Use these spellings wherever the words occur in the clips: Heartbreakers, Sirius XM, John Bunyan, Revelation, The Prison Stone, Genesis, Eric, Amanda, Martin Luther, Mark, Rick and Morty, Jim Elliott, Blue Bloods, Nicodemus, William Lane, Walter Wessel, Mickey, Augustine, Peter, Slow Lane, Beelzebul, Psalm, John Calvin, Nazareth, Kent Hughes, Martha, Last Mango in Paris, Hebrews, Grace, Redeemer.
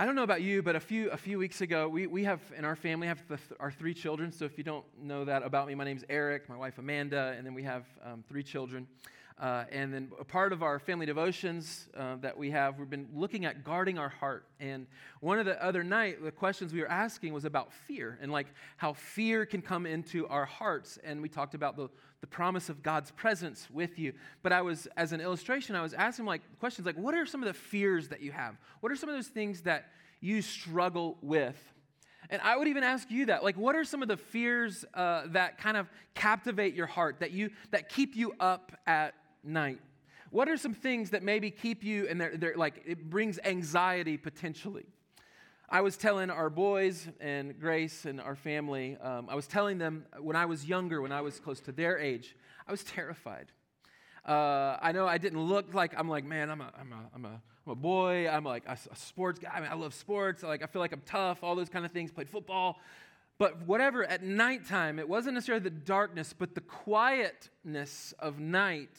I don't know about you, but a few weeks ago, we have in our family our three children. So if you don't know that about me, my name's Eric, my wife Amanda, and then we have three children. And then a part of our family devotions that we have, we've been looking at guarding our heart. And one of the other night, the questions we were asking was about fear and like how fear can come into our hearts. And we talked about the promise of God's presence with you. But as an illustration, I was asking like questions like, what are some of the fears that you have? What are some of those things that you struggle with? And I would even ask you that, like, what are some of the fears that kind of captivate your heart, that keep you up at night? What are some things that maybe keep you, and they're like, it brings anxiety potentially? I was telling our boys and Grace and our family, I was telling them when I was younger, when I was close to their age, I was terrified. I know I didn't look like, I'm like, man, I'm a boy. I'm like a sports guy. I mean, I love sports. Like, I feel like I'm tough, all those kind of things, played football, but whatever. At nighttime, it wasn't necessarily the darkness, but the quietness of night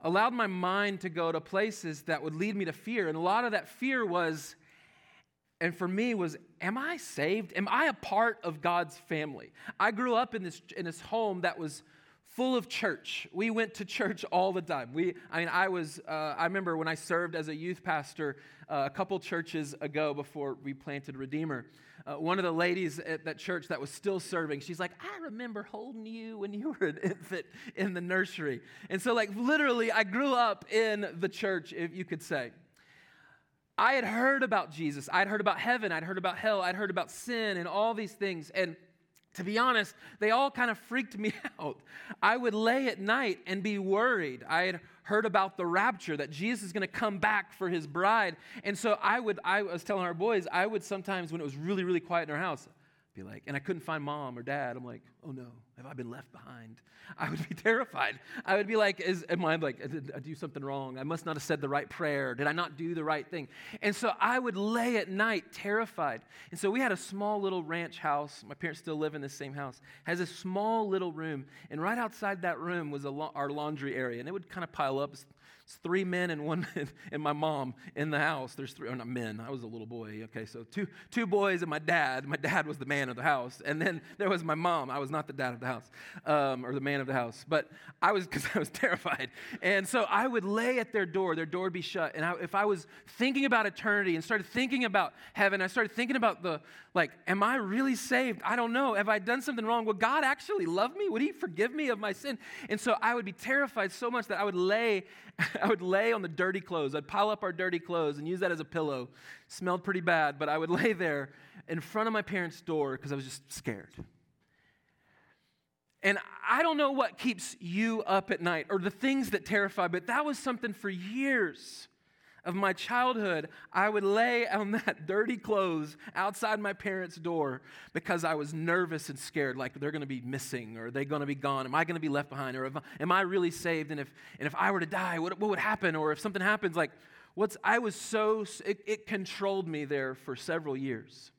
allowed my mind to go to places that would lead me to fear. And a lot of that fear was, and for me was, am I saved? Am I a part of God's family? I grew up in this home that was full of church. We went to church all the time. I remember when I served as a youth pastor a couple churches ago before we planted Redeemer. One of the ladies at that church that was still serving, she's like, I remember holding you when you were an infant in the nursery. And so like literally I grew up in the church, if you could say. I had heard about Jesus. I'd heard about heaven. I'd heard about hell. I'd heard about sin and all these things. And to be honest, they all kind of freaked me out. I would lay at night and be worried. I had heard about the rapture, that Jesus is going to come back for his bride. And so I was telling our boys, I would sometimes, when it was really, really quiet in our house, be like, and I couldn't find mom or dad. I'm like, oh no, have I been left behind? I would be terrified. I would be like, I do something wrong? I must not have said the right prayer. Did I not do the right thing? And so I would lay at night terrified. And so we had a small little ranch house. My parents still live in this same house. It has a small little room. And right outside that room was our laundry area. And it would kind of pile up. It's three men and one and my mom in the house. There's three, or not men. I was a little boy. Okay, so two boys and my dad. My dad was the man of the house. And then there was my mom. I was not the dad of the house or the man of the house. But because I was terrified. And so I would lay at their door. Their door would be shut. And if I was thinking about eternity and started thinking about heaven, I started thinking about am I really saved? I don't know. Have I done something wrong? Would God actually love me? Would he forgive me of my sin? And so I would be terrified so much that I would lay on the dirty clothes. I'd pile up our dirty clothes and use that as a pillow. Smelled pretty bad, but I would lay there in front of my parents' door because I was just scared. And I don't know what keeps you up at night or the things that terrify, but that was something for years of my childhood. I would lay on that dirty clothes outside my parents' door because I was nervous and scared, like they're going to be missing, or they're going to be gone, am I going to be left behind, or am I really saved, and if I were to die, what would happen, or if something happens, it controlled me there for several years.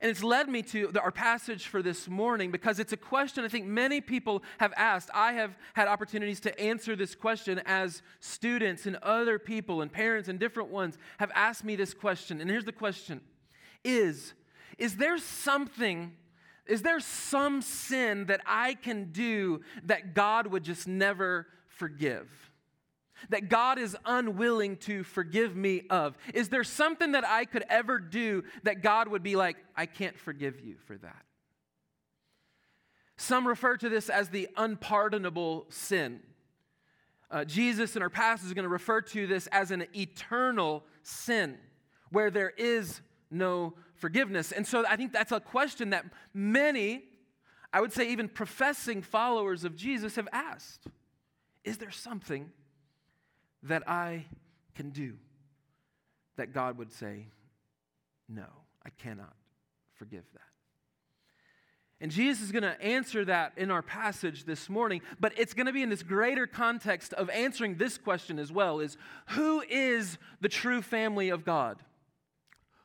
And it's led me to our passage for this morning because it's a question I think many people have asked. I have had opportunities to answer this question as students and other people and parents and different ones have asked me this question. And here's the question. Is there some sin that I can do that God would just never forgive? That God is unwilling to forgive me of? Is there something that I could ever do that God would be like, I can't forgive you for that? Some refer to this as the unpardonable sin. Jesus in our passage is going to refer to this as an eternal sin where there is no forgiveness. And so I think that's a question that many, I would say even professing followers of Jesus have asked. Is there something that I can do that God would say, no, I cannot forgive that? And Jesus is going to answer that in our passage this morning, but it's going to be in this greater context of answering this question as well, is who is the true family of God?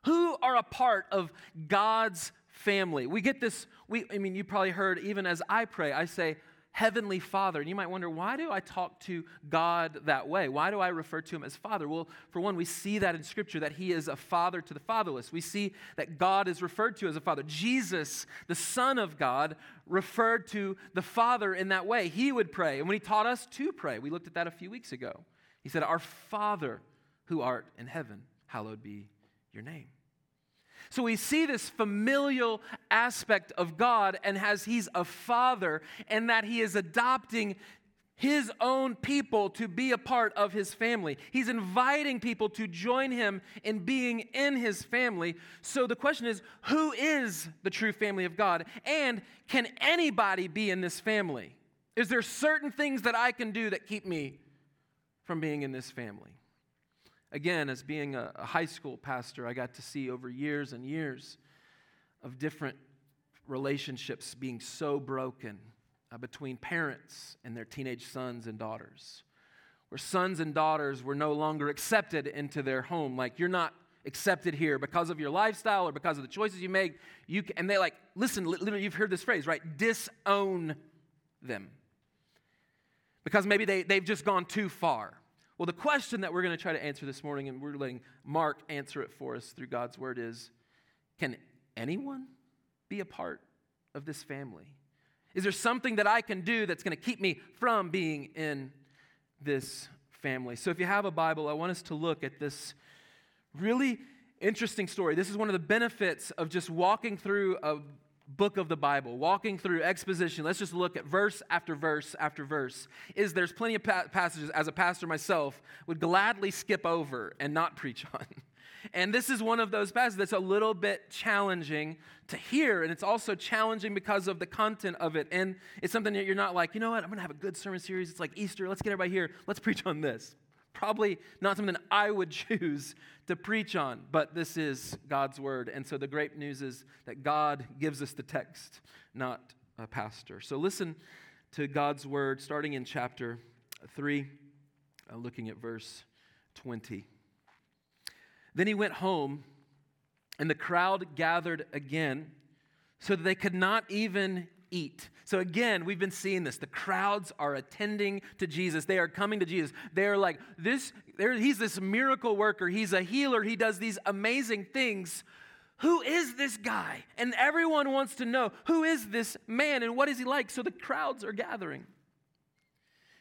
Who are a part of God's family? We get this, you probably heard, even as I pray, I say, Heavenly Father. And you might wonder, why do I talk to God that way? Why do I refer to him as Father? Well, for one, we see that in Scripture, that he is a father to the fatherless. We see that God is referred to as a father. Jesus, the Son of God, referred to the Father in that way. He would pray. And when he taught us to pray, we looked at that a few weeks ago. He said, "Our Father who art in heaven, hallowed be your name." So we see this familial aspect of God, and as he's a father, and that he is adopting his own people to be a part of his family. He's inviting people to join him in being in his family. So the question is, who is the true family of God? And can anybody be in this family? Is there certain things that I can do that keep me from being in this family? Again, as being a high school pastor, I got to see over years and years of different relationships being so broken between parents and their teenage sons and daughters, where sons and daughters were no longer accepted into their home. Like, you're not accepted here because of your lifestyle or because of the choices you make. And they like, listen, literally, you've heard this phrase, right? Disown them. Because maybe they've just gone too far. Well, the question that we're going to try to answer this morning, and we're letting Mark answer it for us through God's word, is, can anyone be a part of this family? Is there something that I can do that's going to keep me from being in this family? So if you have a Bible, I want us to look at this really interesting story. This is one of the benefits of just walking through a book of the Bible, walking through exposition. Let's just look at verse after verse after verse. There's plenty of passages, as a pastor myself, would gladly skip over and not preach on. And this is one of those passages that's a little bit challenging to hear, and it's also challenging because of the content of it. And it's something that you're not like, you know what, I'm going to have a good sermon series. It's like Easter. Let's get everybody here. Let's preach on this. Probably not something I would choose to preach on, but this is God's word. And so the great news is that God gives us the text, not a pastor. So listen to God's word, starting in chapter 3, looking at verse 20. Then he went home, and the crowd gathered again, so that they could not even eat. So again, we've been seeing this. The crowds are attending to Jesus. They are coming to Jesus. They are like, he's this miracle worker. He's a healer. He does these amazing things. Who is this guy? And everyone wants to know, who is this man and what is he like? So the crowds are gathering.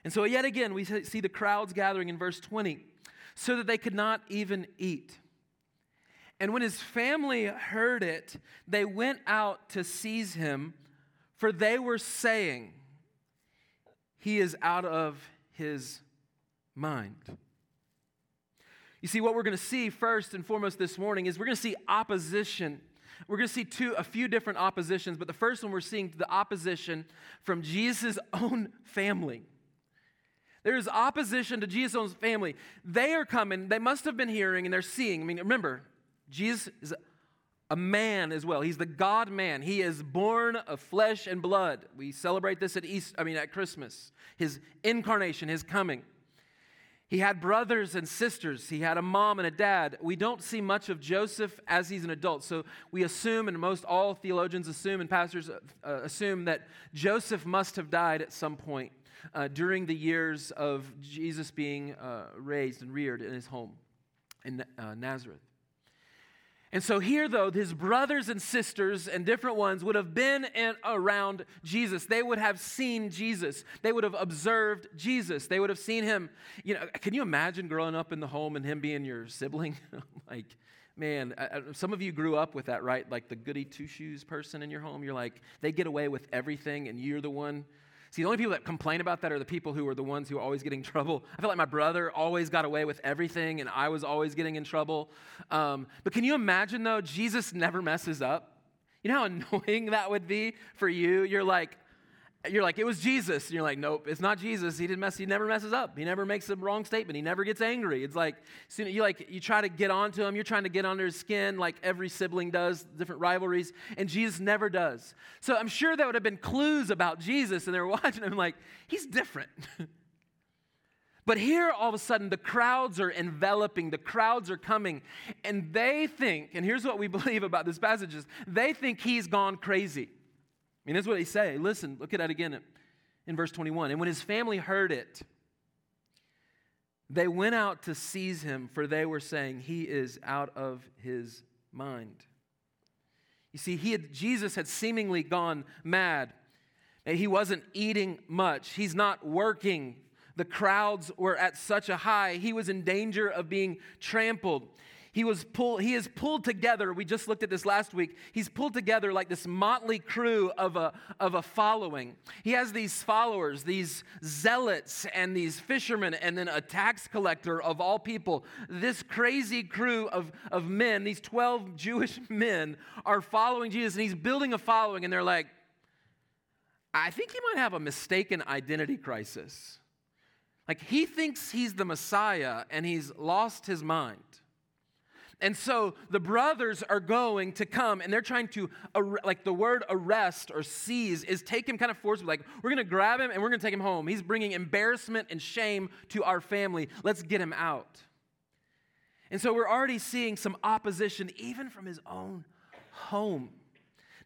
And so yet again, we see the crowds gathering in verse 20, so that they could not even eat. And when his family heard it, they went out to seize him, for they were saying, he is out of his mind. You see, what we're going to see first and foremost this morning is we're going to see opposition. We're going to see a few different oppositions, but the first one we're seeing the opposition from Jesus' own family. There is opposition to Jesus' own family. They are coming. They must have been hearing and they're seeing. I mean, remember, Jesus is a man as well. He's the God-man. He is born of flesh and blood. We celebrate this at Christmas. His incarnation, his coming. He had brothers and sisters. He had a mom and a dad. We don't see much of Joseph as he's an adult. So we assume, and most all theologians assume and pastors assume, that Joseph must have died at some point during the years of Jesus being raised and reared in his home in Nazareth. And so here, though, his brothers and sisters and different ones would have been around Jesus. They would have seen Jesus. They would have observed Jesus. They would have seen him. You know, can you imagine growing up in the home and him being your sibling? Like, man, some of you grew up with that, right? Like the goody two-shoes person in your home. You're like, they get away with everything, and you're the one. See, the only people that complain about that are the people who are the ones who are always getting in trouble. I feel like my brother always got away with everything, and I was always getting in trouble. But can you imagine, though, Jesus never messes up? You know how annoying that would be for you? You're like, it was Jesus. And you're like, nope, it's not Jesus. He didn't mess. He never messes up. He never makes a wrong statement. He never gets angry. It's like, you try to get onto him. You're trying to get under his skin like every sibling does, different rivalries. And Jesus never does. So I'm sure there would have been clues about Jesus. And they were watching him like, he's different. But here, all of a sudden, the crowds are enveloping. The crowds are coming. And they think, and here's what we believe about this passage is, they think he's gone crazy. I mean, that's what they say. Listen, look at that again in verse 21. And when his family heard it, they went out to seize him, for they were saying, he is out of his mind. You see, Jesus had seemingly gone mad. He wasn't eating much. He's not working. The crowds were at such a high. He was in danger of being trampled. He is pulled together. We just looked at this last week. He's pulled together like this motley crew of a following. He has these followers, these zealots and these fishermen, and then a tax collector of all people. This crazy crew of men, these 12 Jewish men, are following Jesus, and he's building a following, and they're like, I think he might have a mistaken identity crisis. Like, he thinks he's the Messiah, and he's lost his mind. And so the brothers are going to come, and they're trying to, like the word arrest or seize is take him kind of forcefully. Like, we're going to grab him, and we're going to take him home. He's bringing embarrassment and shame to our family. Let's get him out. And so we're already seeing some opposition, even from his own home.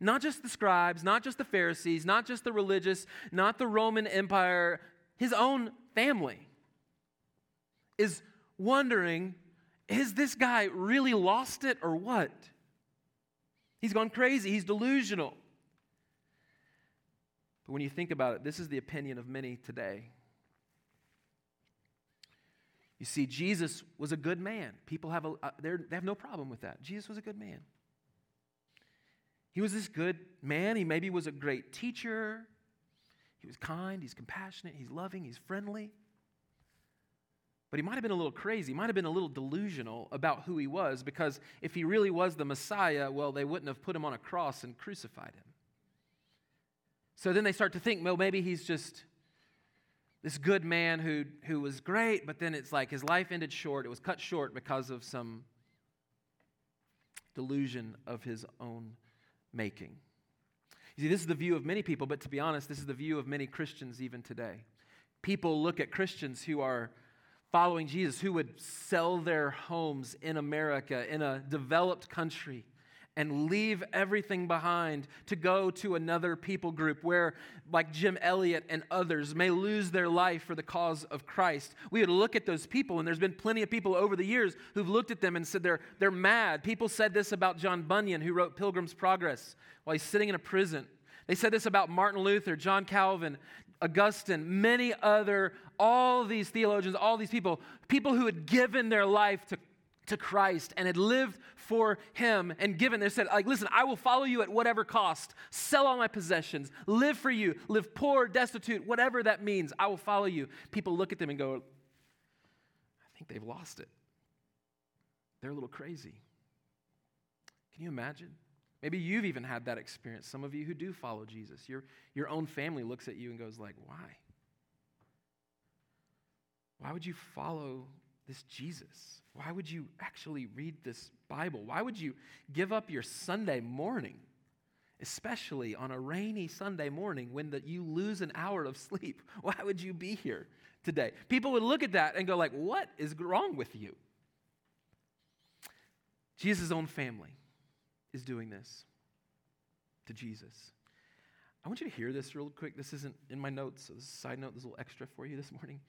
Not just the scribes, not just the Pharisees, not just the religious, not the Roman Empire. His own family is wondering, is this guy really lost it or what? He's gone crazy. He's delusional. But when you think about it, this is the opinion of many today. You see, Jesus was a good man. People have they have no problem with that. Jesus was a good man. He was this good man. He maybe was a great teacher. He was kind. He's compassionate. He's loving. He's friendly. But he might have been a little crazy. He might have been a little delusional about who he was, because if he really was the Messiah, well, they wouldn't have put him on a cross and crucified him. So then they start to think, well, maybe he's just this good man who was great, but then it's like his life ended short. It was cut short because of some delusion of his own making. You see, this is the view of many people, but to be honest, this is the view of many Christians even today. People look at Christians who are following Jesus, who would sell their homes in America, in a developed country, and leave everything behind to go to another people group where, like Jim Elliott and others, may lose their life for the cause of Christ. We would look at those people, and there's been plenty of people over the years who've looked at them and said they're mad. People said this about John Bunyan, who wrote Pilgrim's Progress while he's sitting in a prison. They said this about Martin Luther, John Calvin, Augustine, many other, all these theologians, all these people who had given their life to Christ and had lived for him and given. They said, like, listen, I will follow you at whatever cost. Sell all my possessions. Live for you. Live poor, destitute, whatever that means. I will follow you. People look at them and go, I think they've lost it. They're a little crazy. Can you imagine? Maybe you've even had that experience. Some of you who do follow Jesus, your own family looks at you and goes like, why? Why would you follow this Jesus? Why would you actually read this Bible? Why would you give up your Sunday morning, especially on a rainy Sunday morning when you lose an hour of sleep? Why would you be here today? People would look at that and go like, what is wrong with you? Jesus' own family is doing this to Jesus. I want you to hear this real quick. This isn't in my notes, so this is a side note, this is a little extra for you this morning.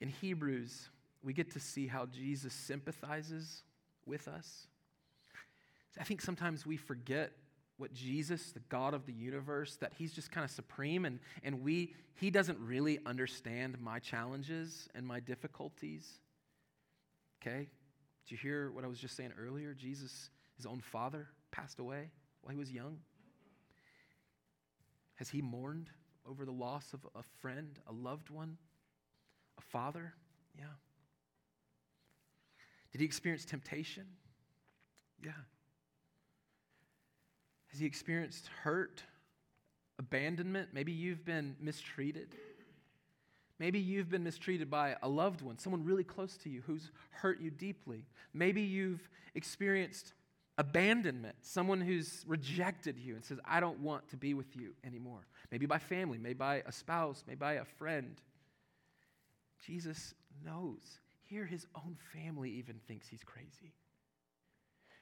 In Hebrews, we get to see how Jesus sympathizes with us. I think sometimes we forget what Jesus, the God of the universe, that he's just kind of supreme, and he doesn't really understand my challenges and my difficulties. Okay? Did you hear what I was just saying earlier? Jesus, his own father, passed away while he was young. Has he mourned over the loss of a friend, a loved one, a father? Yeah. Did he experience temptation? Yeah. Has he experienced hurt, abandonment? Maybe you've been mistreated. Maybe you've been mistreated by a loved one, someone really close to you who's hurt you deeply. Maybe you've experienced abandonment, someone who's rejected you and says, I don't want to be with you anymore. Maybe by family, maybe by a spouse, maybe by a friend. Jesus knows. Here his own family even thinks he's crazy.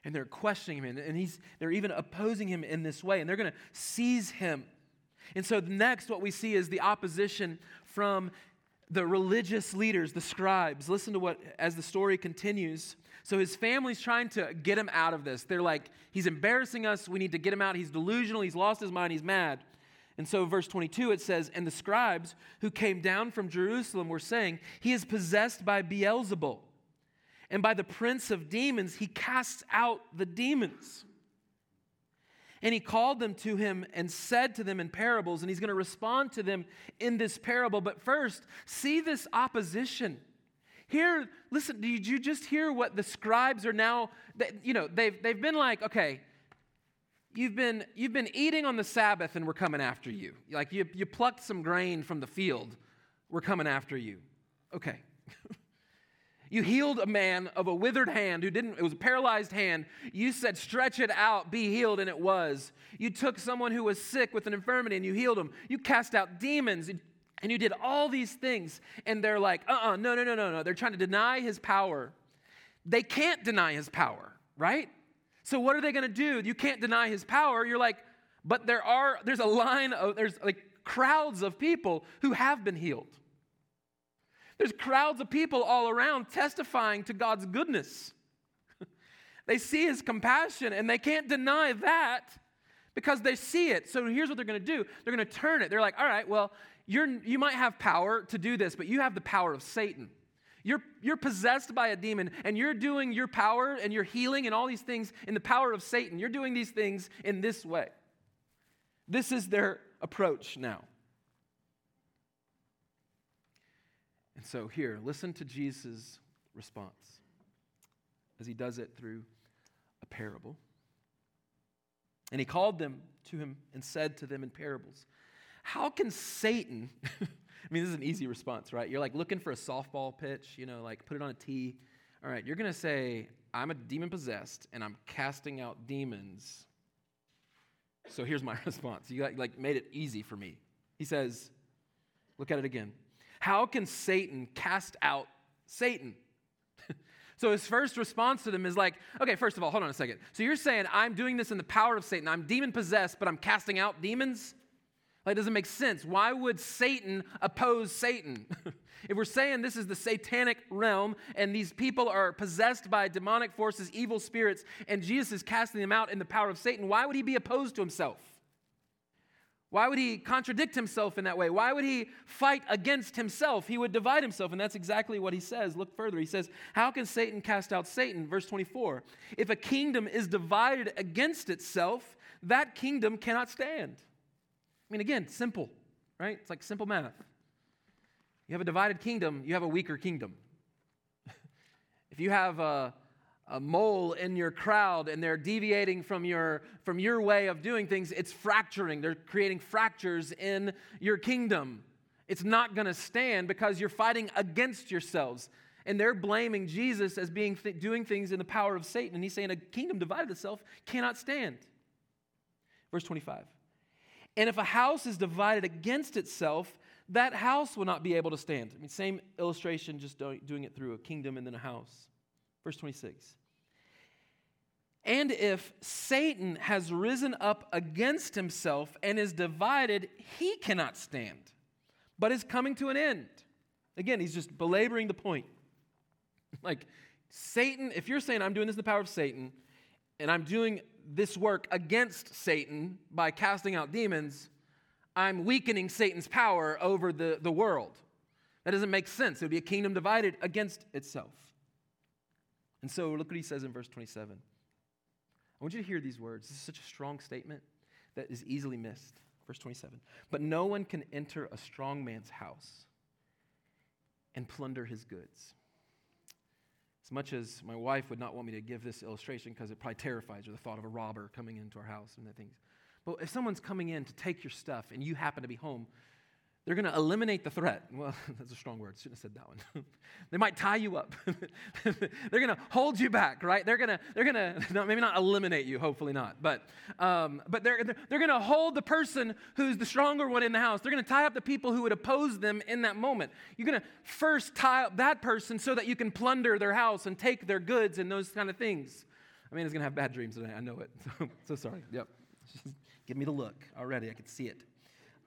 And they're questioning him, and they're even opposing him in this way, and they're going to seize him. And so next, what we see is the opposition from the religious leaders, the scribes. Listen to what, as the story continues. So his family's trying to get him out of this. They're like, he's embarrassing us. We need to get him out. He's delusional. He's lost his mind. He's mad. And so verse 22, it says, and the scribes who came down from Jerusalem were saying, he is possessed by Beelzebul, and by the prince of demons, he casts out the demons. And he called them to him and said to them in parables, and he's going to respond to them in this parable. But first, see this opposition. Here, listen, did you just hear what the scribes are now, you know, they've been like, okay, you've been eating on the Sabbath and we're coming after you. Like you plucked some grain from the field, we're coming after you. Okay. You healed a man of a withered hand it was a paralyzed hand. You said, stretch it out, be healed, and it was. You took someone who was sick with an infirmity and you healed him. You cast out demons and you did all these things. And they're like, no. They're trying to deny his power. They can't deny his power, right? So what are they going to do? You can't deny his power. You're like, but there's like crowds of people who have been healed. There's crowds of people all around testifying to God's goodness. They see his compassion, and they can't deny that because they see it. So here's what they're going to do. They're going to turn it. They're like, all right, well, you might have power to do this, but you have the power of Satan. You're possessed by a demon, and you're doing your power and your healing and all these things in the power of Satan. You're doing these things in this way. This is their approach now. And so here, listen to Jesus' response as he does it through a parable. And he called them to him and said to them in parables, how can Satan, I mean, this is an easy response, right? You're like looking for a softball pitch, you know, like put it on a tee. All right, you're going to say, I'm a demon possessed and I'm casting out demons. So here's my response. You like made it easy for me. He says, look at it again. How can Satan cast out Satan? So his first response to them is like, okay, first of all, hold on a second. So you're saying I'm doing this in the power of Satan. I'm demon-possessed, but I'm casting out demons? Like, it doesn't make sense. Why would Satan oppose Satan? If we're saying this is the satanic realm and these people are possessed by demonic forces, evil spirits, and Jesus is casting them out in the power of Satan, why would he be opposed to himself? Why would he contradict himself in that way? Why would he fight against himself? He would divide himself, and that's exactly what he says. Look further. He says, how can Satan cast out Satan? Verse 24, if a kingdom is divided against itself, that kingdom cannot stand. I mean, again, simple, right? It's like simple math. You have a divided kingdom, you have a weaker kingdom. If you have a mole in your crowd and they're deviating from your way of doing things, it's fracturing. They're creating fractures in your kingdom. It's not going to stand because you're fighting against yourselves. And they're blaming Jesus as being doing things in the power of Satan. And he's saying a kingdom divided itself cannot stand. Verse 25. And if a house is divided against itself, that house will not be able to stand. I mean, same illustration, just doing it through a kingdom and then a house. Verse 26, and if Satan has risen up against himself and is divided, he cannot stand, but is coming to an end. Again, he's just belaboring the point. Like, Satan, if you're saying I'm doing this in the power of Satan, and I'm doing this work against Satan by casting out demons, I'm weakening Satan's power over the world. That doesn't make sense. It would be a kingdom divided against itself. And so look what he says in verse 27. I want you to hear these words. This is such a strong statement that is easily missed. Verse 27. But no one can enter a strong man's house and plunder his goods. As much as my wife would not want me to give this illustration because it probably terrifies her, the thought of a robber coming into our house and the things. But if someone's coming in to take your stuff and you happen to be home, they're going to eliminate the threat. Well, that's a strong word. Shouldn't have said that one. They might tie you up. They're going to hold you back, right? They're going to maybe not eliminate you, hopefully not. But they're going to hold the person who's the stronger one in the house. They're going to tie up the people who would oppose them in that moment. You're going to first tie up that person so that you can plunder their house and take their goods and those kind of things. I mean, it's going to have bad dreams tonight. I know it. So sorry. Yep. Give me the look already. I can see it.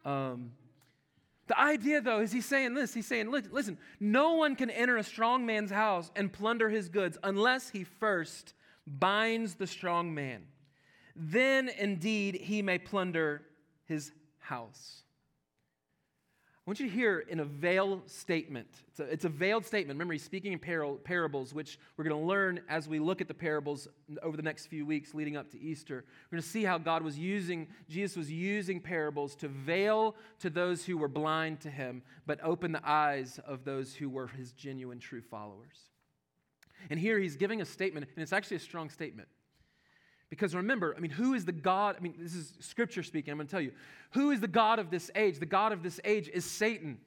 The idea, though, is he's saying this. He's saying, listen, no one can enter a strong man's house and plunder his goods unless he first binds the strong man. Then, indeed, he may plunder his house. I want you to hear in a veiled statement. It's a veiled statement. Remember, he's speaking in parables, which we're going to learn as we look at the parables over the next few weeks leading up to Easter. We're going to see how Jesus was using parables to veil to those who were blind to him, but open the eyes of those who were his genuine, true followers. And here he's giving a statement, and it's actually a strong statement. Because remember, who is the God? This is Scripture speaking, I'm going to tell you. Who is the God of this age? The God of this age is Satan.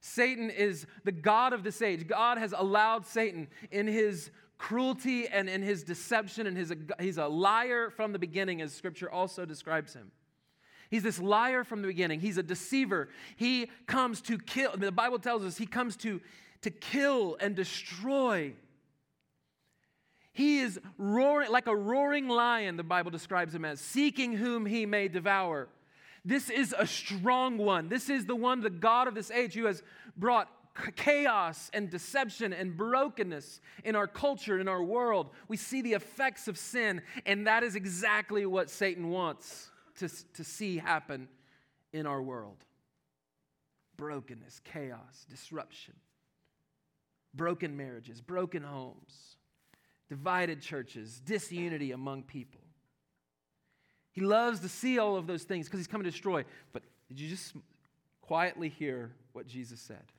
Satan is the God of this age. God has allowed Satan in his cruelty and in his deception, and he's a liar from the beginning, as Scripture also describes him. He's this liar from the beginning. He's a deceiver. He comes to kill. The Bible tells us he comes to kill and destroy. He is roaring, like a roaring lion, the Bible describes him as, seeking whom he may devour. This is a strong one. This is the one, the God of this age, who has brought chaos and deception and brokenness in our culture, in our world. We see the effects of sin, and that is exactly what Satan wants to see happen in our world. Brokenness, chaos, disruption, broken marriages, broken homes, divided churches, disunity among people. He loves to see all of those things because he's coming to destroy. But did you just quietly hear what Jesus said?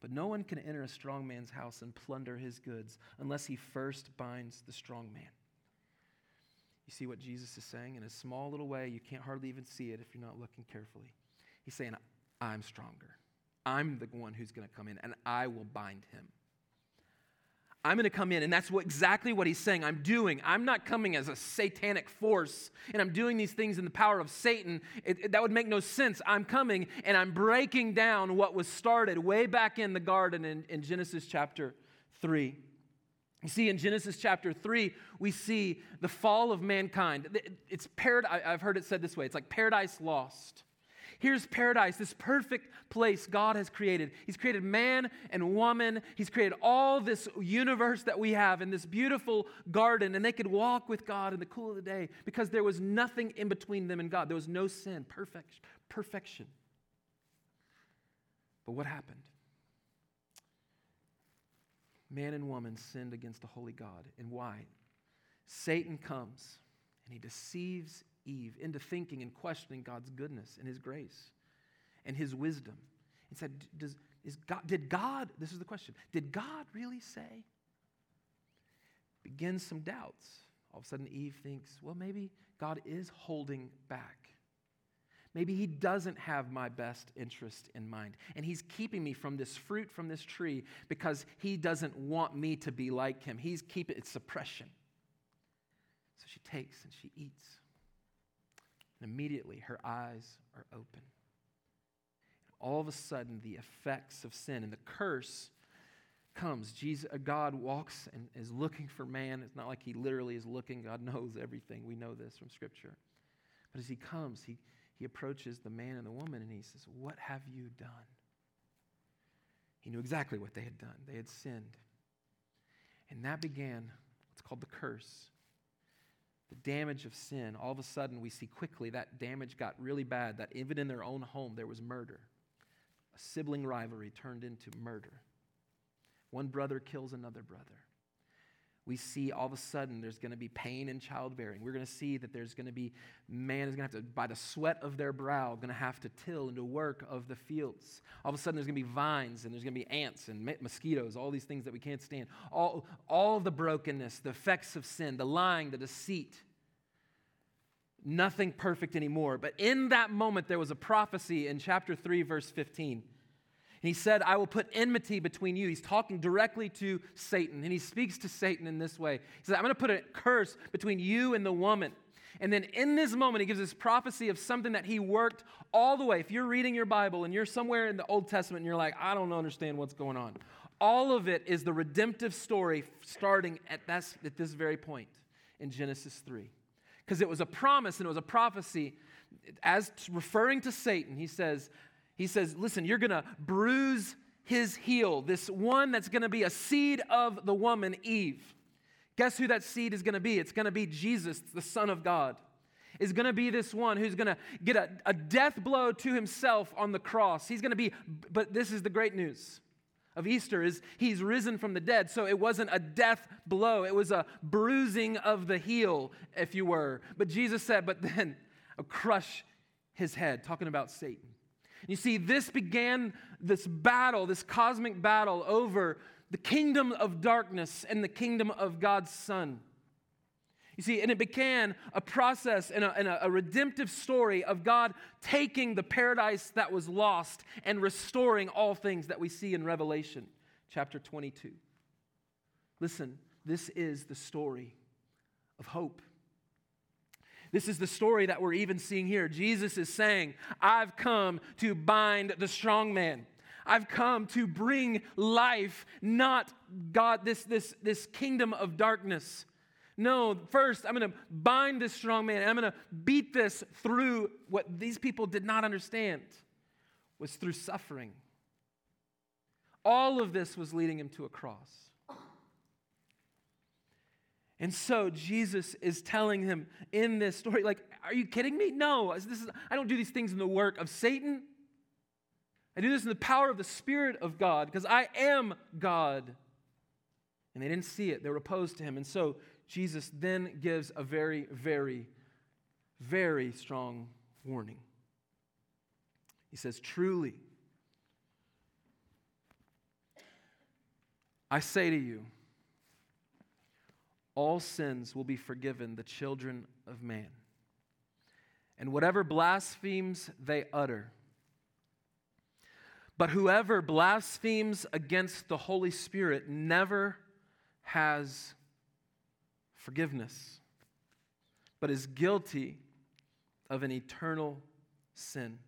But no one can enter a strong man's house and plunder his goods unless he first binds the strong man. You see what Jesus is saying? In a small little way, you can't hardly even see it if you're not looking carefully. He's saying, I'm stronger. I'm the one who's going to come in, and I will bind him. I'm going to come in, and that's exactly what he's saying I'm doing. I'm not coming as a satanic force, and I'm doing these things in the power of Satan. That would make no sense. I'm coming, and I'm breaking down what was started way back in the garden in Genesis chapter 3. You see, in Genesis chapter 3, we see the fall of mankind. I've heard it said this way. It's like paradise lost. Here's paradise, this perfect place God has created. He's created man and woman. He's created all this universe that we have in this beautiful garden, and they could walk with God in the cool of the day because there was nothing in between them and God. There was no sin, perfection. But what happened? Man and woman sinned against the holy God. And why? Satan comes, and he deceives Eve into thinking and questioning God's goodness and his grace and his wisdom, and said, this is the question, did God really say? Begins some doubts. All of a sudden Eve thinks, well, maybe God is holding back. Maybe he doesn't have my best interest in mind, and he's keeping me from this fruit, from this tree, because he doesn't want me to be like him. He's keeping it suppression. So she takes and she eats. And immediately her eyes are open. And all of a sudden, the effects of sin and the curse comes. God walks and is looking for man. It's not like he literally is looking. God knows everything. We know this from Scripture. But as he comes, he approaches the man and the woman, and he says, what have you done? He knew exactly what they had done. They had sinned. And that began what's called the curse. The damage of sin. All of a sudden, we see quickly that damage got really bad, that even in their own home, there was murder. A sibling rivalry turned into murder. One brother kills another brother. We see all of a sudden there's going to be pain in childbearing. We're going to see that there's going to be, man is going to have to, by the sweat of their brow, going to have to till and to work of the fields. All of a sudden there's going to be vines, and there's going to be ants and mosquitoes, all these things that we can't stand. All the brokenness, the effects of sin, the lying, the deceit. Nothing perfect anymore. But in that moment there was a prophecy in chapter 3, verse 15. And he said, I will put enmity between you. He's talking directly to Satan, and he speaks to Satan in this way. He says, I'm going to put a curse between you and the woman. And then in this moment, he gives this prophecy of something that he worked all the way. If you're reading your Bible and you're somewhere in the Old Testament and you're like, I don't understand what's going on. All of it is the redemptive story starting at this very point in Genesis 3. because it was a promise and it was a prophecy. As referring to Satan, he says, listen, you're going to bruise his heel, this one that's going to be a seed of the woman, Eve. Guess who that seed is going to be? It's going to be Jesus, the Son of God. Is going to be this one who's going to get a death blow to himself on the cross. He's going to be, but this is the great news of Easter, is he's risen from the dead. So it wasn't a death blow. It was a bruising of the heel, if you were. But Jesus said, but then crush his head, talking about Satan. And you see, this began this battle, this cosmic battle over the kingdom of darkness and the kingdom of God's Son. You see, and it began a process and a redemptive story of God taking the paradise that was lost and restoring all things that we see in Revelation chapter 22. Listen, this is the story of hope. This is the story that we're even seeing here. Jesus is saying, I've come to bind the strong man. I've come to bring life, not God, this kingdom of darkness. No, first I'm going to bind this strong man and I'm going to beat this through what these people did not understand was through suffering. All of this was leading him to a cross. And so Jesus is telling him in this story, like, are you kidding me? No, I don't do these things in the work of Satan. I do this in the power of the Spirit of God because I am God. And they didn't see it. They were opposed to him. And so Jesus then gives a very, very, very strong warning. He says, truly, I say to you, all sins will be forgiven the children of man, and whatever blasphemes they utter. But whoever blasphemes against the Holy Spirit never has forgiveness, but is guilty of an eternal sin.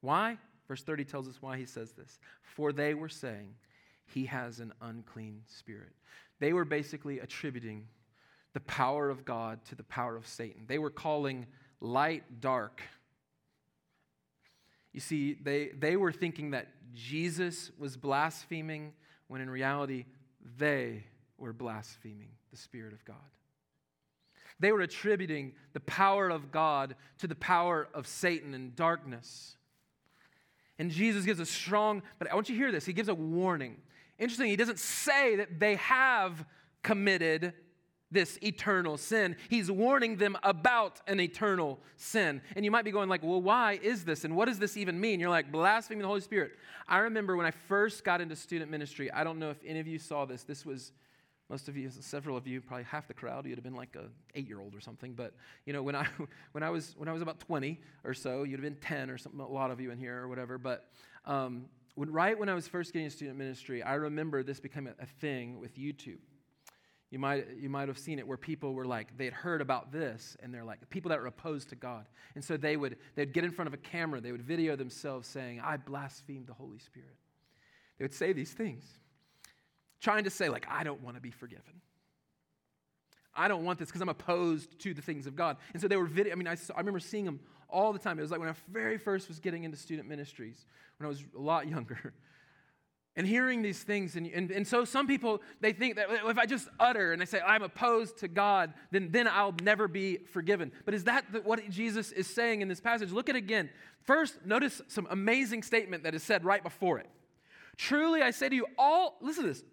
Why? Verse 30 tells us why he says this. For they were saying, he has an unclean spirit. They were basically attributing the power of God to the power of Satan. They were calling light dark. You see, they were thinking that Jesus was blaspheming, when in reality, they were blaspheming the Spirit of God. They were attributing the power of God to the power of Satan and darkness. And Jesus gives a strong, but I want you to hear this, he gives a warning. Interesting, he doesn't say that they have committed this eternal sin. He's warning them about an eternal sin. And you might be going like, well, why is this? And what does this even mean? You're like, blaspheming the Holy Spirit. I remember when I first got into student ministry, I don't know if any of you saw this. This was, most of you, several of you, probably half the crowd, you'd have been like an 8-year-old or something. But, you know, when I was about 20 or so, you'd have been 10 or something, a lot of you in here or whatever. But, Right when I was first getting into student ministry, I remember this became a thing with YouTube. You might have seen it where people were like, they'd heard about this, and they're like, people that were opposed to God. And so they'd get in front of a camera, they would video themselves saying, I blasphemed the Holy Spirit. They would say these things, trying to say like, I don't want to be forgiven. I don't want this because I'm opposed to the things of God. And so they were I remember seeing them all the time. It was like when I very first was getting into student ministries, when I was a lot younger, and hearing these things. And so some people, they think that if I just utter and I say, I'm opposed to God, then I'll never be forgiven. But is that what Jesus is saying in this passage? Look at it again. First, notice some amazing statement that is said right before it. Truly, I say to you all, listen to this,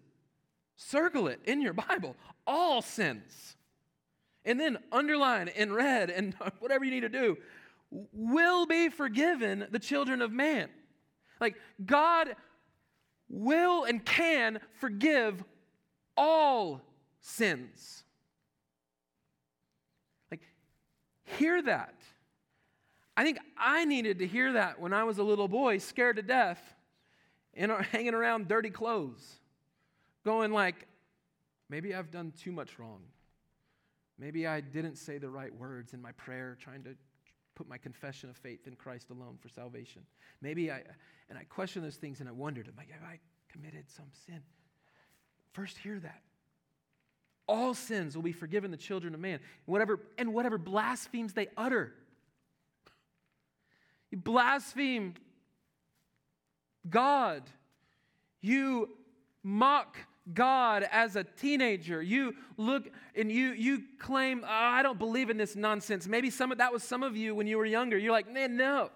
circle it in your Bible, all sins. And then underline in red and whatever you need to do, will be forgiven the children of man. Like, God will and can forgive all sins. Like, hear that. I think I needed to hear that when I was a little boy, scared to death, and hanging around dirty clothes, going like, maybe I've done too much wrong. Maybe I didn't say the right words in my prayer, trying to put my confession of faith in Christ alone for salvation. I questioned those things and I wondered, have I committed some sin? First, hear that. all sins will be forgiven the children of man, and whatever blasphemes they utter. You blaspheme God. You mock God as a teenager. You look and you claim, oh, I don't believe in this nonsense. Maybe that was some of you when you were younger. You're like, man, no.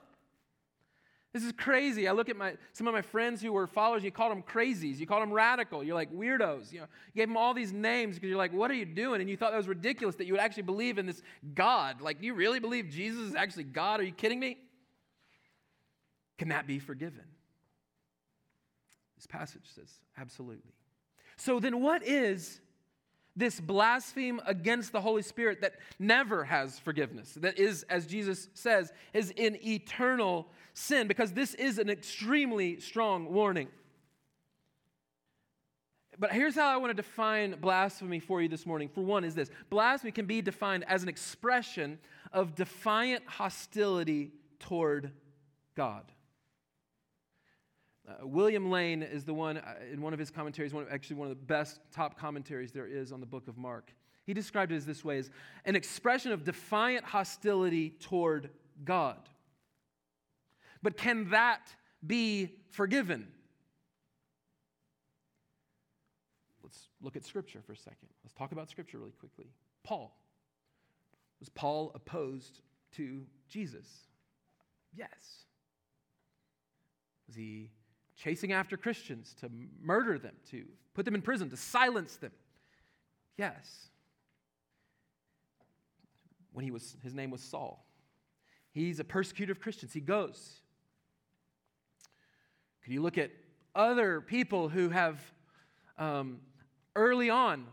This is crazy. I look at some of my friends who were followers, you called them crazies. You called them radical. You're like weirdos. You know, you gave them all these names because you're like, what are you doing? And you thought that was ridiculous that you would actually believe in this God. Like, do you really believe Jesus is actually God? Are you kidding me? Can that be forgiven? This passage says, absolutely. So then what is this blaspheme against the Holy Spirit that never has forgiveness, that is, as Jesus says, is in eternal sin? Because this is an extremely strong warning. But here's how I want to define blasphemy for you this morning. For one is this: blasphemy can be defined as an expression of defiant hostility toward God. William Lane is the one, in one of his commentaries, one of the best top commentaries there is on the book of Mark. He described it as this way, as an expression of defiant hostility toward God. But can that be forgiven? Let's look at Scripture for a second. Let's talk about Scripture really quickly. Paul. Was Paul opposed to Jesus? Yes. Was he chasing after Christians to murder them, to put them in prison, to silence them? Yes. When his name was Saul. He's a persecutor of Christians. He goes. Could you look at other people who have early on?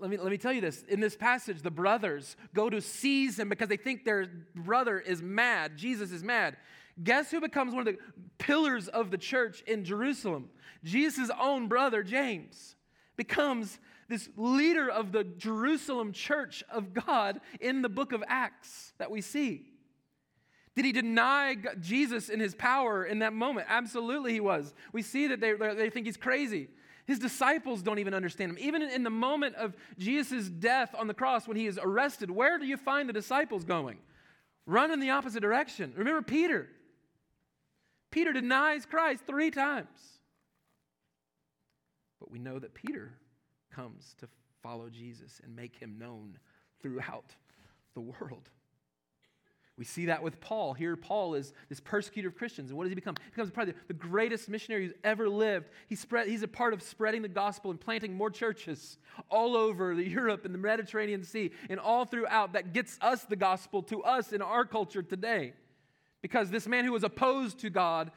Let me tell you this. In this passage, the brothers go to seize him because they think their brother is mad. Jesus is mad. Guess who becomes one of the pillars of the church in Jerusalem? Jesus' own brother, James, becomes this leader of the Jerusalem church of God in the book of Acts that we see. Did he deny Jesus in his power in that moment? Absolutely he was. We see that they think he's crazy. His disciples don't even understand him. Even in the moment of Jesus' death on the cross when he is arrested, where do you find the disciples going? Run in the opposite direction. Remember Peter. Peter denies Christ 3 times. But we know that Peter comes to follow Jesus and make him known throughout the world. We see that with Paul. Here Paul is this persecutor of Christians. And what does he become? He becomes probably the greatest missionary who's ever lived. He's a part of spreading the gospel and planting more churches all over Europe and the Mediterranean Sea and all throughout that gets us the gospel to us in our culture today. Because this man who was opposed to God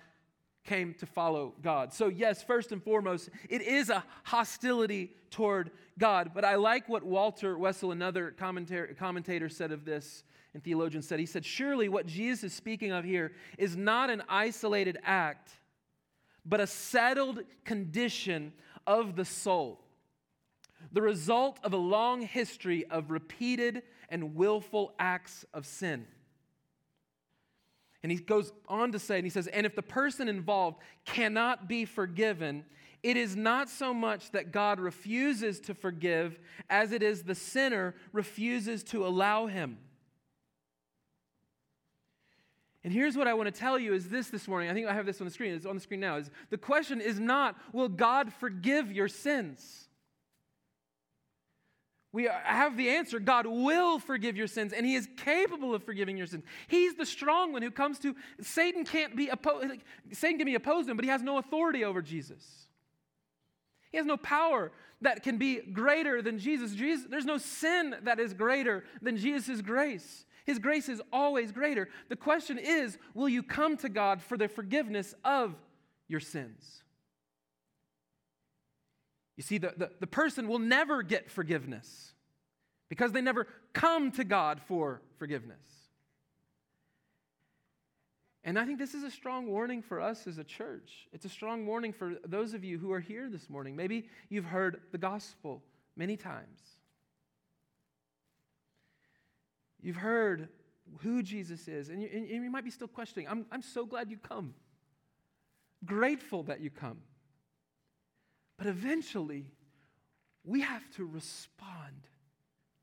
came to follow God. So yes, first and foremost, it is a hostility toward God. But I like what Walter Wessel, another commentator, said of this, and theologian said. He said, surely what Jesus is speaking of here is not an isolated act, but a settled condition of the soul, the result of a long history of repeated and willful acts of sin. And he goes on to say, and he says, and if the person involved cannot be forgiven, it is not so much that God refuses to forgive as it is the sinner refuses to allow him. And here's what I want to tell you is this morning. I think I have this on the screen. It's on the screen now. The question is not, will God forgive your sins? I have the answer. God will forgive your sins, and he is capable of forgiving your sins. He's the strong one who comes to, Satan can be opposed to him, but he has no authority over Jesus. He has no power that can be greater than Jesus. There's no sin that is greater than Jesus' grace. His grace is always greater. The question is, will you come to God for the forgiveness of your sins? You see, the person will never get forgiveness because they never come to God for forgiveness. And I think this is a strong warning for us as a church. It's a strong warning for those of you who are here this morning. Maybe you've heard the gospel many times. You've heard who Jesus is, and you might be still questioning. I'm so glad you come. Grateful that you come. But eventually, we have to respond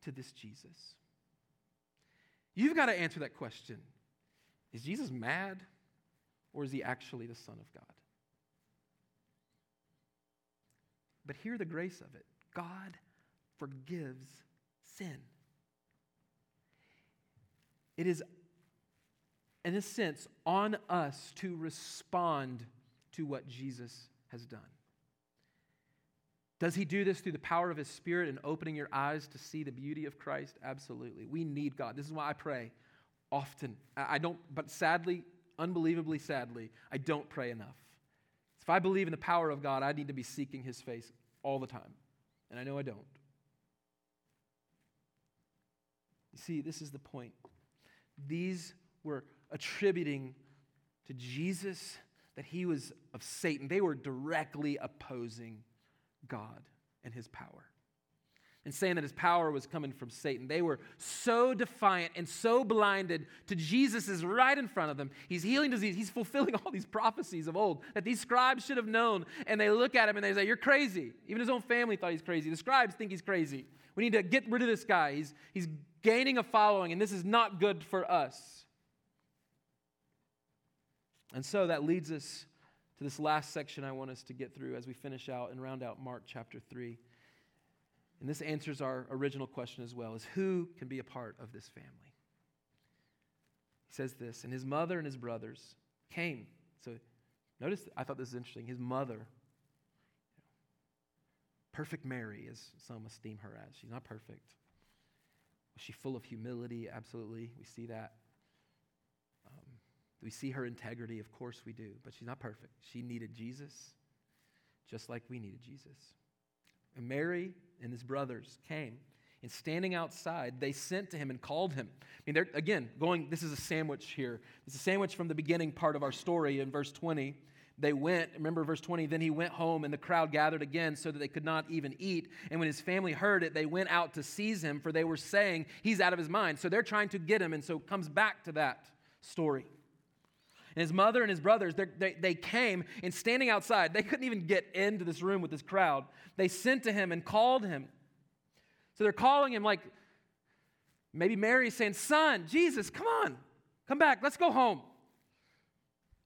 to this Jesus? You've got to answer that question. Is Jesus mad, or is he actually the Son of God? But hear the grace of it. God forgives sin. It is, in a sense, on us to respond to what Jesus has done. Does he do this through the power of his Spirit and opening your eyes to see the beauty of Christ? Absolutely. We need God. This is why I pray often. But sadly, unbelievably sadly, I don't pray enough. If I believe in the power of God, I need to be seeking his face all the time. And I know I don't. You see, this is the point. These were attributing to Jesus that he was of Satan. They were directly opposing God and his power, and saying that his power was coming from Satan. They were so defiant and so blinded to Jesus is right in front of them. He's healing disease. He's fulfilling all these prophecies of old that these scribes should have known. And they look at him and they say, "You're crazy." Even his own family thought he's crazy. The scribes think he's crazy. We need to get rid of this guy. He's gaining a following, and this is not good for us. And so that leads us to this last section I want us to get through as we finish out and round out Mark chapter 3. And this answers our original question as well, is who can be a part of this family? He says this, and his mother and his brothers came. So notice, I thought this is interesting. His mother, perfect Mary, as some esteem her as. She's not perfect. Was she full of humility? Absolutely. We see that. We see her integrity. Of course we do. But she's not perfect. She needed Jesus just like we needed Jesus. And Mary and his brothers came, and standing outside, they sent to him and called him. I mean, they're, again, going, this is a sandwich here. It's a sandwich from the beginning part of our story in verse 20. They went, remember verse 20, then he went home, and the crowd gathered again so that they could not even eat. And when his family heard it, they went out to seize him, for they were saying, he's out of his mind. So they're trying to get him, and so it comes back to that story. And his mother and his brothers, they came, and standing outside, they couldn't even get into this room with this crowd. They sent to him and called him. So they're calling him, like, maybe Mary's saying, "Son, Jesus, come on, come back, let's go home."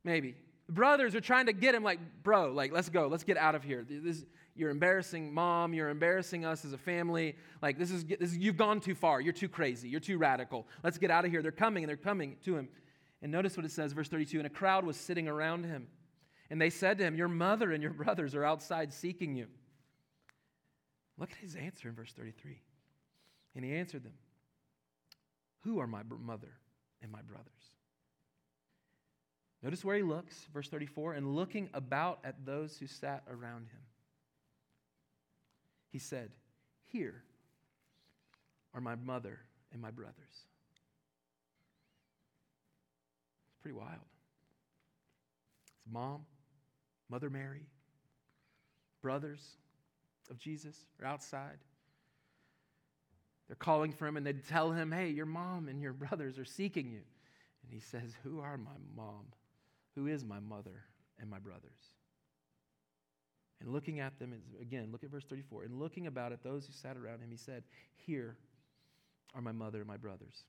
Maybe. The brothers are trying to get him, like, "Bro, like, let's go, let's get out of here. This, you're embarrassing mom, you're embarrassing us as a family. Like, this is you've gone too far, you're too crazy, you're too radical. Let's get out of here." They're coming to him. And notice what it says, verse 32, and a crowd was sitting around him. And they said to him, "Your mother and your brothers are outside seeking you." Look at his answer in verse 33. And he answered them, "Who are my mother and my brothers?" Notice where he looks, verse 34, and looking about at those who sat around him, he said, "Here are my mother and my brothers." Pretty wild. It's mom, Mother Mary, brothers of Jesus are outside. They're calling for him, and they tell him, "Hey, your mom and your brothers are seeking you." And he says, "Who are my mom? Who is my mother and my brothers?" And looking at them, again, look at verse 34. And looking about at those who sat around him, he said, "Here are my mother and my brothers."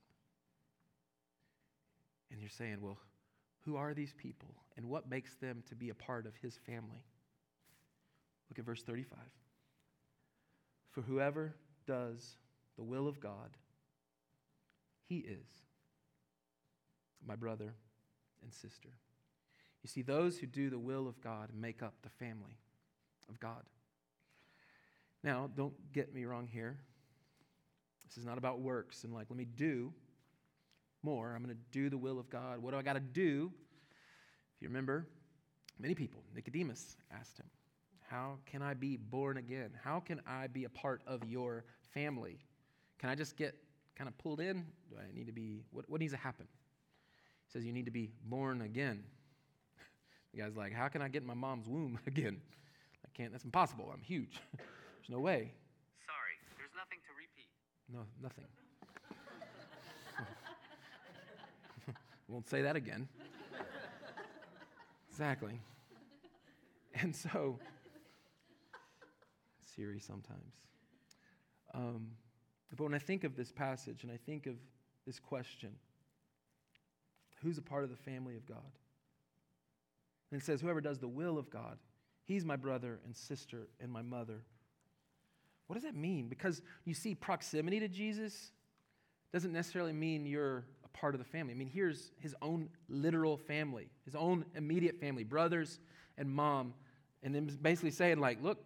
And you're saying, well, who are these people and what makes them to be a part of his family? Look at verse 35. For whoever does the will of God, he is my brother and sister. You see, those who do the will of God make up the family of God. Now, don't get me wrong here. This is not about works and like, let me do more. I'm going to do the will of God. What do I got to do? If you remember, many people, Nicodemus asked him, "How can I be born again? How can I be a part of your family? Can I just get kind of pulled in? Do I need to be, what needs to happen?" He says, "You need to be born again." The guy's like, "How can I get in my mom's womb again? I can't, that's impossible. I'm huge. There's no way." "Sorry, there's nothing to repeat." "No, nothing. Won't say that again." Exactly. And so, Siri sometimes. But when I think of this passage and I think of this question, who's a part of the family of God? And it says, whoever does the will of God, he's my brother and sister and my mother. What does that mean? Because you see, proximity to Jesus doesn't necessarily mean you're a part of the family. I mean, here's his own literal family, his own immediate family, brothers and mom, and then basically saying like, look,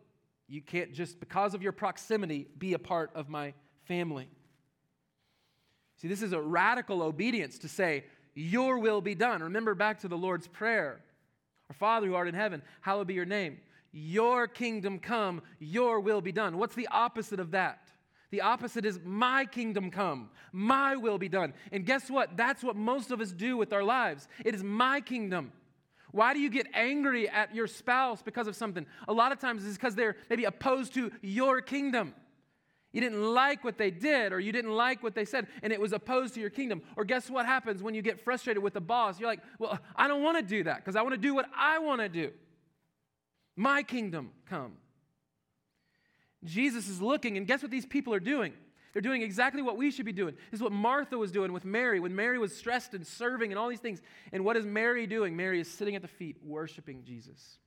you can't just, because of your proximity, be a part of my family. See, this is a radical obedience to say, your will be done. Remember back to the Lord's Prayer. Our Father who art in heaven, hallowed be your name. Your kingdom come, your will be done. What's the opposite of that? The opposite is my kingdom come, my will be done. And guess what? That's what most of us do with our lives. It is my kingdom. Why do you get angry at your spouse because of something? A lot of times it's because they're maybe opposed to your kingdom. You didn't like what they did, or you didn't like what they said, and it was opposed to your kingdom. Or guess what happens when you get frustrated with the boss? You're like, well, I don't want to do that because I want to do what I want to do. My kingdom come. Jesus is looking, and guess what these people are doing? They're doing exactly what we should be doing. This is what Martha was doing with Mary when Mary was stressed and serving and all these things. And what is Mary doing? Mary is sitting at the feet worshiping Jesus.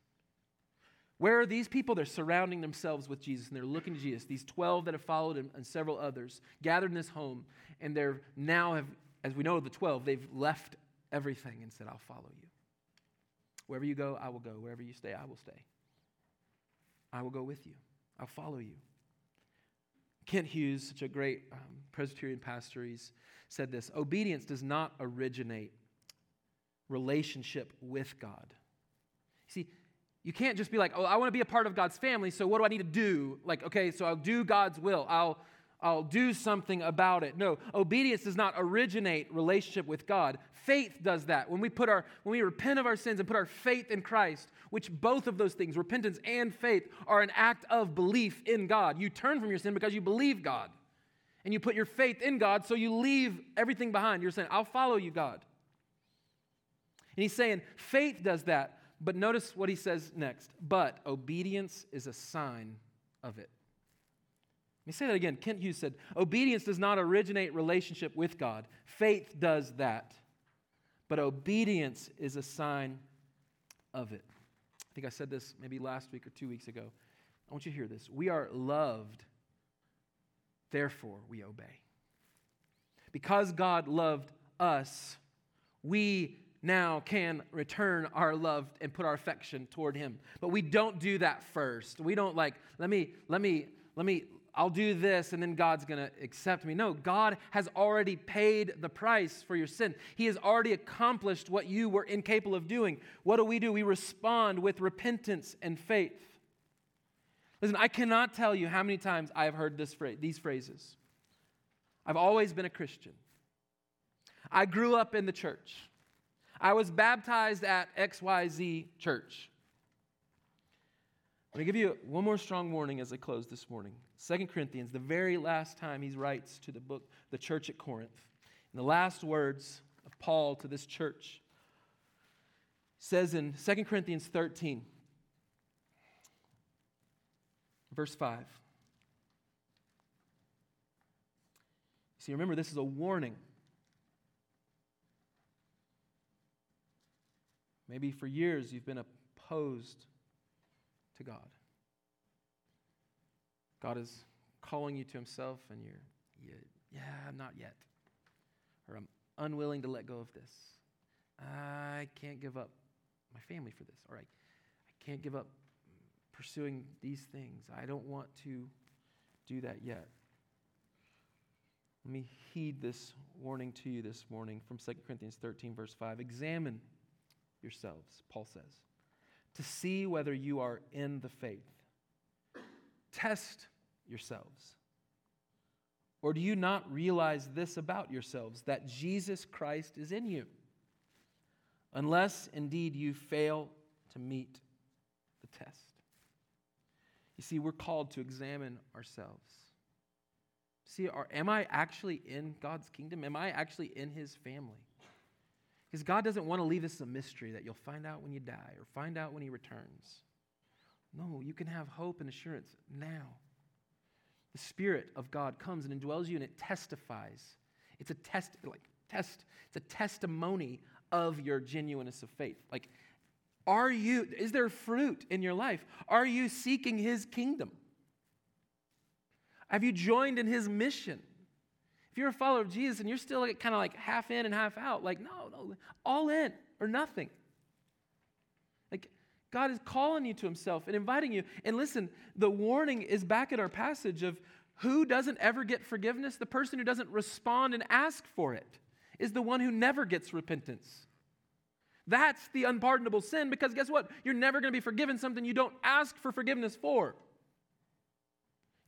Where are these people? They're surrounding themselves with Jesus, and they're looking to Jesus. These 12 that have followed him and several others gathered in this home, and they're now have, as we know, the 12, they've left everything and said, I'll follow you. Wherever you go, I will go. Wherever you stay, I will stay. I will go with you. I'll follow you. Kent Hughes, such a great Presbyterian pastor, he's said this, obedience does not originate relationship with God. See, you can't just be like, oh, I want to be a part of God's family, so what do I need to do? Like, okay, so I'll do God's will. I'll do something about it. No, obedience does not originate relationship with God. Faith does that. When we repent of our sins and put our faith in Christ, which both of those things, repentance and faith, are an act of belief in God. You turn from your sin because you believe God. And you put your faith in God, so you leave everything behind. You're saying, I'll follow you, God. And he's saying, faith does that. But notice what he says next. But obedience is a sign of it. Let me say that again. Kent Hughes said, obedience does not originate relationship with God. Faith does that. But obedience is a sign of it. I think I said this maybe last week or 2 weeks ago. I want you to hear this. We are loved, therefore we obey. Because God loved us, we now can return our love and put our affection toward him. But we don't do that first. We don't like, let me, I'll do this and then God's going to accept me. No, God has already paid the price for your sin. He has already accomplished what you were incapable of doing. What do? We respond with repentance and faith. Listen, I cannot tell you how many times I have heard these phrases. I've always been a Christian. I grew up in the church. I was baptized at XYZ church. I'm going to give you one more strong warning as I close this morning. 2 Corinthians, the very last time he writes to the book, the church at Corinth. In the last words of Paul to this church, says in 2 Corinthians 13, verse 5. See, remember, this is a warning. Maybe for years you've been opposed to God. God is calling you to himself and I'm not yet. Or I'm unwilling to let go of this. I can't give up my family for this. Or I can't give up pursuing these things. I don't want to do that yet. Let me heed this warning to you this morning from 2 Corinthians 13, verse 5. Examine yourselves, Paul says, to see whether you are in the faith. Test yourselves. Or do you not realize this about yourselves, that Jesus Christ is in you, unless indeed you fail to meet the test? You see, we're called to examine ourselves. See, am I actually in God's kingdom? Am I actually in his family? Because God doesn't want to leave us a mystery that you'll find out when you die or find out when he returns. No, you can have hope and assurance now. The Spirit of God comes and indwells you, and it testifies. It's a It's a testimony of your genuineness of faith. Like, is there fruit in your life? Are you seeking His kingdom? Have you joined in His mission? If you're a follower of Jesus and you're still kind of half in and half out, no, all in or nothing. God is calling you to Himself and inviting you. And listen, the warning is back at our passage of who doesn't ever get forgiveness? The person who doesn't respond and ask for it is the one who never gets repentance. That's the unpardonable sin, because guess what? You're never going to be forgiven something you don't ask for forgiveness for.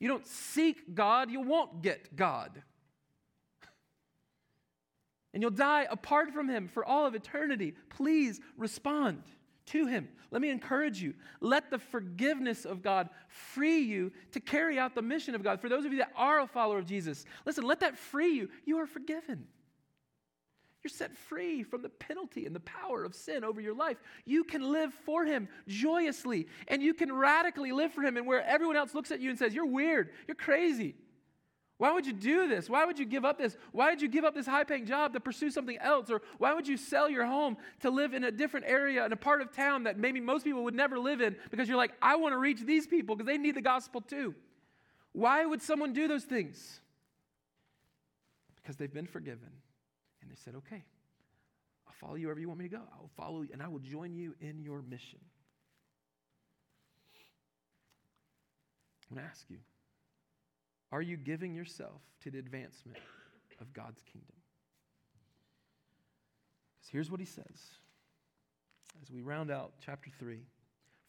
You don't seek God, you won't get God. And you'll die apart from Him for all of eternity. Please respond to Him. Let me encourage you. Let the forgiveness of God free you to carry out the mission of God. For those of you that are a follower of Jesus, listen, let that free you. You are forgiven. You're set free from the penalty and the power of sin over your life. You can live for Him joyously, and you can radically live for Him, and where everyone else looks at you and says, you're weird, you're crazy. Why would you do this? Why would you give up this? Why did you give up this high-paying job to pursue something else? Or why would you sell your home to live in a different area, in a part of town that maybe most people would never live in, because you're like, I want to reach these people because they need the gospel too. Why would someone do those things? Because they've been forgiven. And they said, okay, I'll follow you wherever you want me to go. I'll follow you, and I will join you in your mission. I'm going to ask you, are you giving yourself to the advancement of God's kingdom? Because here's what he says as we round out chapter 3.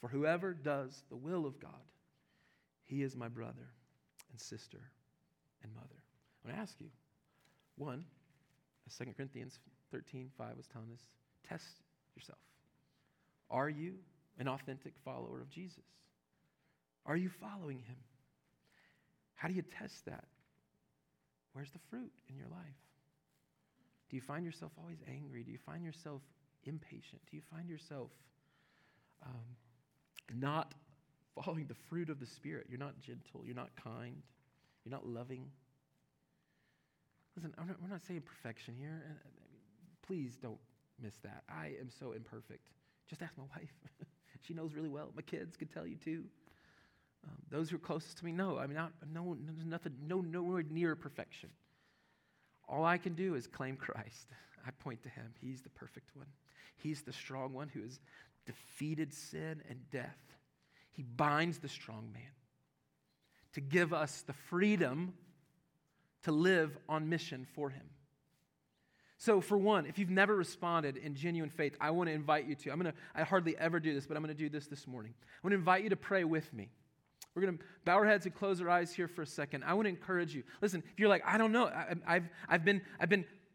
For whoever does the will of God, he is my brother and sister and mother. I'm going to ask you, one, as 2 Corinthians 13:5 was telling us, test yourself. Are you an authentic follower of Jesus? Are you following Him? How do you test that? Where's the fruit in your life? Do you find yourself always angry? Do you find yourself impatient? Do you find yourself not following the fruit of the Spirit? You're not gentle. You're not kind. You're not loving. Listen, we're not saying perfection here. Please don't miss that. I am so imperfect. Just ask my wife. She knows really well. My kids could tell you too. Those who are closest to me know. Nowhere near perfection. All I can do is claim Christ. I point to Him. He's the perfect one. He's the strong one who has defeated sin and death. He binds the strong man to give us the freedom to live on mission for Him. So for one, if you've never responded in genuine faith, I want to invite you to. I hardly ever do this, but I'm going to do this morning. I want to invite you to pray with me. We're going to bow our heads and close our eyes here for a second. I want to encourage you. Listen, if you're like, I don't know, I've been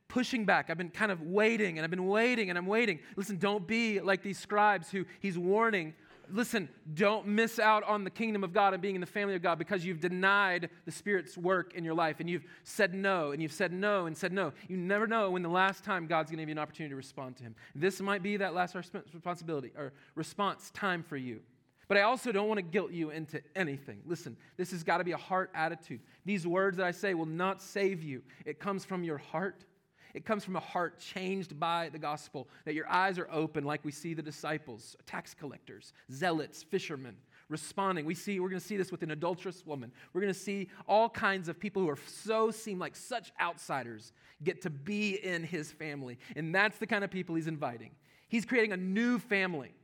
pushing back. I've been kind of waiting, and I've been waiting, and I'm waiting. Listen, don't be like these scribes who he's warning. Listen, don't miss out on the kingdom of God and being in the family of God because you've denied the Spirit's work in your life, and you've said no, and you've said no, and said no. You never know when the last time God's going to give you an opportunity to respond to Him. This might be that last responsibility or response time for you. But I also don't want to guilt you into anything. Listen, this has got to be a heart attitude. These words that I say will not save you. It comes from your heart. It comes from a heart changed by the gospel, that your eyes are open like we see the disciples, tax collectors, zealots, fishermen, responding. We're going to see this with an adulterous woman. We're going to see all kinds of people who are seem like such outsiders get to be in His family. And that's the kind of people He's inviting. He's creating a new family.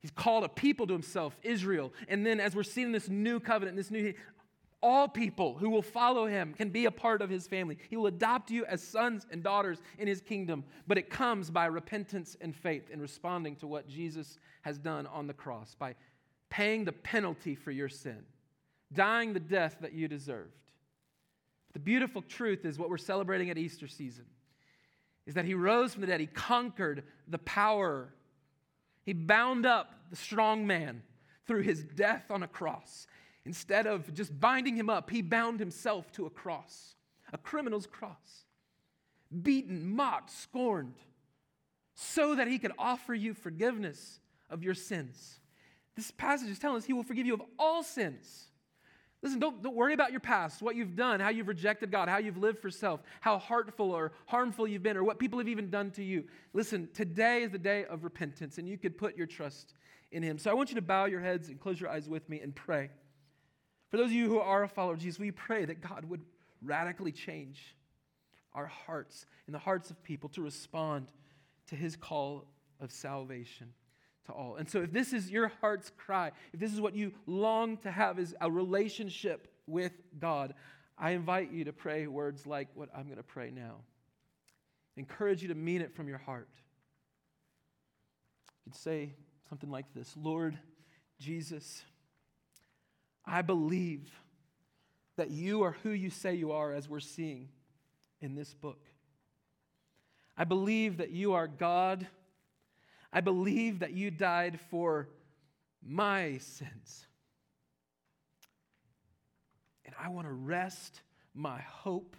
He's called a people to Himself, Israel. And then as we're seeing this new covenant, all people who will follow Him can be a part of His family. He will adopt you as sons and daughters in His kingdom. But it comes by repentance and faith and responding to what Jesus has done on the cross by paying the penalty for your sin, dying the death that you deserved. The beautiful truth is what we're celebrating at Easter season is that He rose from the dead. He conquered the power. He bound up the strong man through His death on a cross. Instead of just binding him up, He bound Himself to a cross, a criminal's cross, beaten, mocked, scorned, so that He could offer you forgiveness of your sins. This passage is telling us He will forgive you of all sins. Listen, don't worry about your past, what you've done, how you've rejected God, how you've lived for self, how hurtful or harmful you've been, or what people have even done to you. Listen, today is the day of repentance, and you could put your trust in him. So I want you to bow your heads and close your eyes with me and pray. For those of you who are a follower of Jesus, we pray that God would radically change our hearts and the hearts of people to respond to his call of salvation to all. And so if this is your heart's cry, if this is what you long to have is a relationship with God, I invite you to pray words like what I'm going to pray now. I encourage you to mean it from your heart. You could say something like this: Lord Jesus, I believe that you are who you say you are, as we're seeing in this book. I believe that you are God. I believe that you died for my sins. And I want to rest my hope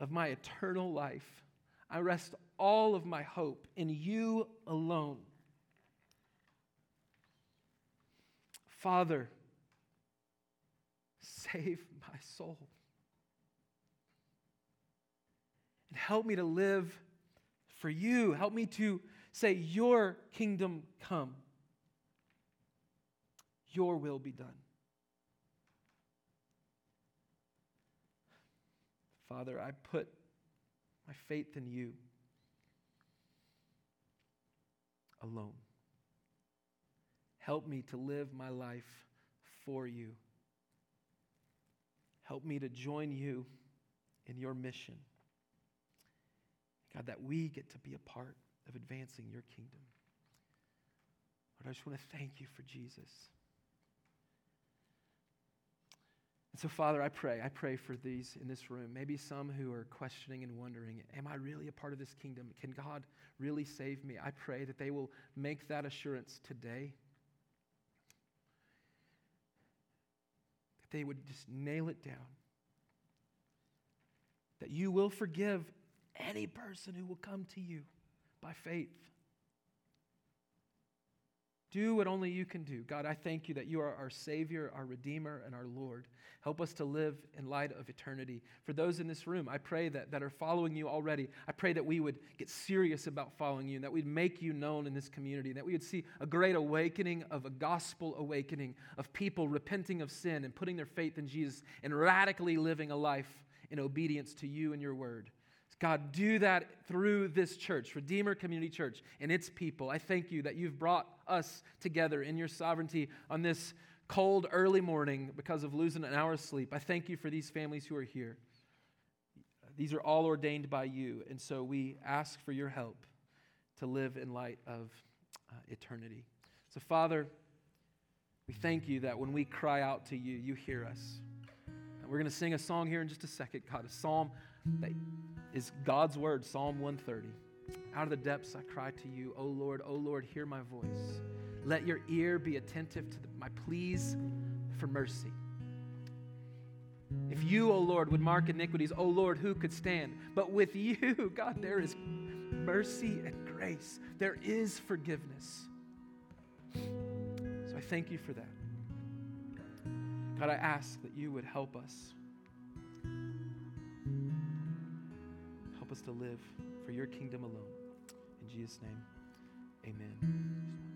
of my eternal life. I rest all of my hope in you alone. Father, save my soul. And help me to live for you. Help me to say, your kingdom come. Your will be done. Father, I put my faith in you alone. Help me to live my life for you. Help me to join you in your mission. God, that we get to be a part of advancing your kingdom. Lord, I just want to thank you for Jesus. And so, Father, I pray for these in this room, maybe some who are questioning and wondering, am I really a part of this kingdom? Can God really save me? I pray that they will make that assurance today. That they would just nail it down. That you will forgive any person who will come to you by faith. Do what only you can do. God, I thank you that you are our Savior, our Redeemer, and our Lord. Help us to live in light of eternity. For those in this room, I pray that are following you already, I pray that we would get serious about following you, and that we'd make you known in this community, and that we would see a great awakening of a gospel awakening of people repenting of sin and putting their faith in Jesus and radically living a life in obedience to you and your word. God, do that through this church, Redeemer Community Church, and its people. I thank you that you've brought us together in your sovereignty on this cold early morning because of losing an hour's sleep. I thank you for these families who are here. These are all ordained by you, and so we ask for your help to live in light of eternity. So, Father, we thank you that when we cry out to you, you hear us. And we're going to sing a song here in just a second, God, a psalm that is God's word, Psalm 130. Out of the depths I cry to you, O Lord, hear my voice. Let your ear be attentive to my pleas for mercy. If you, O Lord, would mark iniquities, O Lord, who could stand? But with you, God, there is mercy and grace. There is forgiveness. So I thank you for that. God, I ask that you would help us. Help us to live for your kingdom alone. In Jesus' name, amen.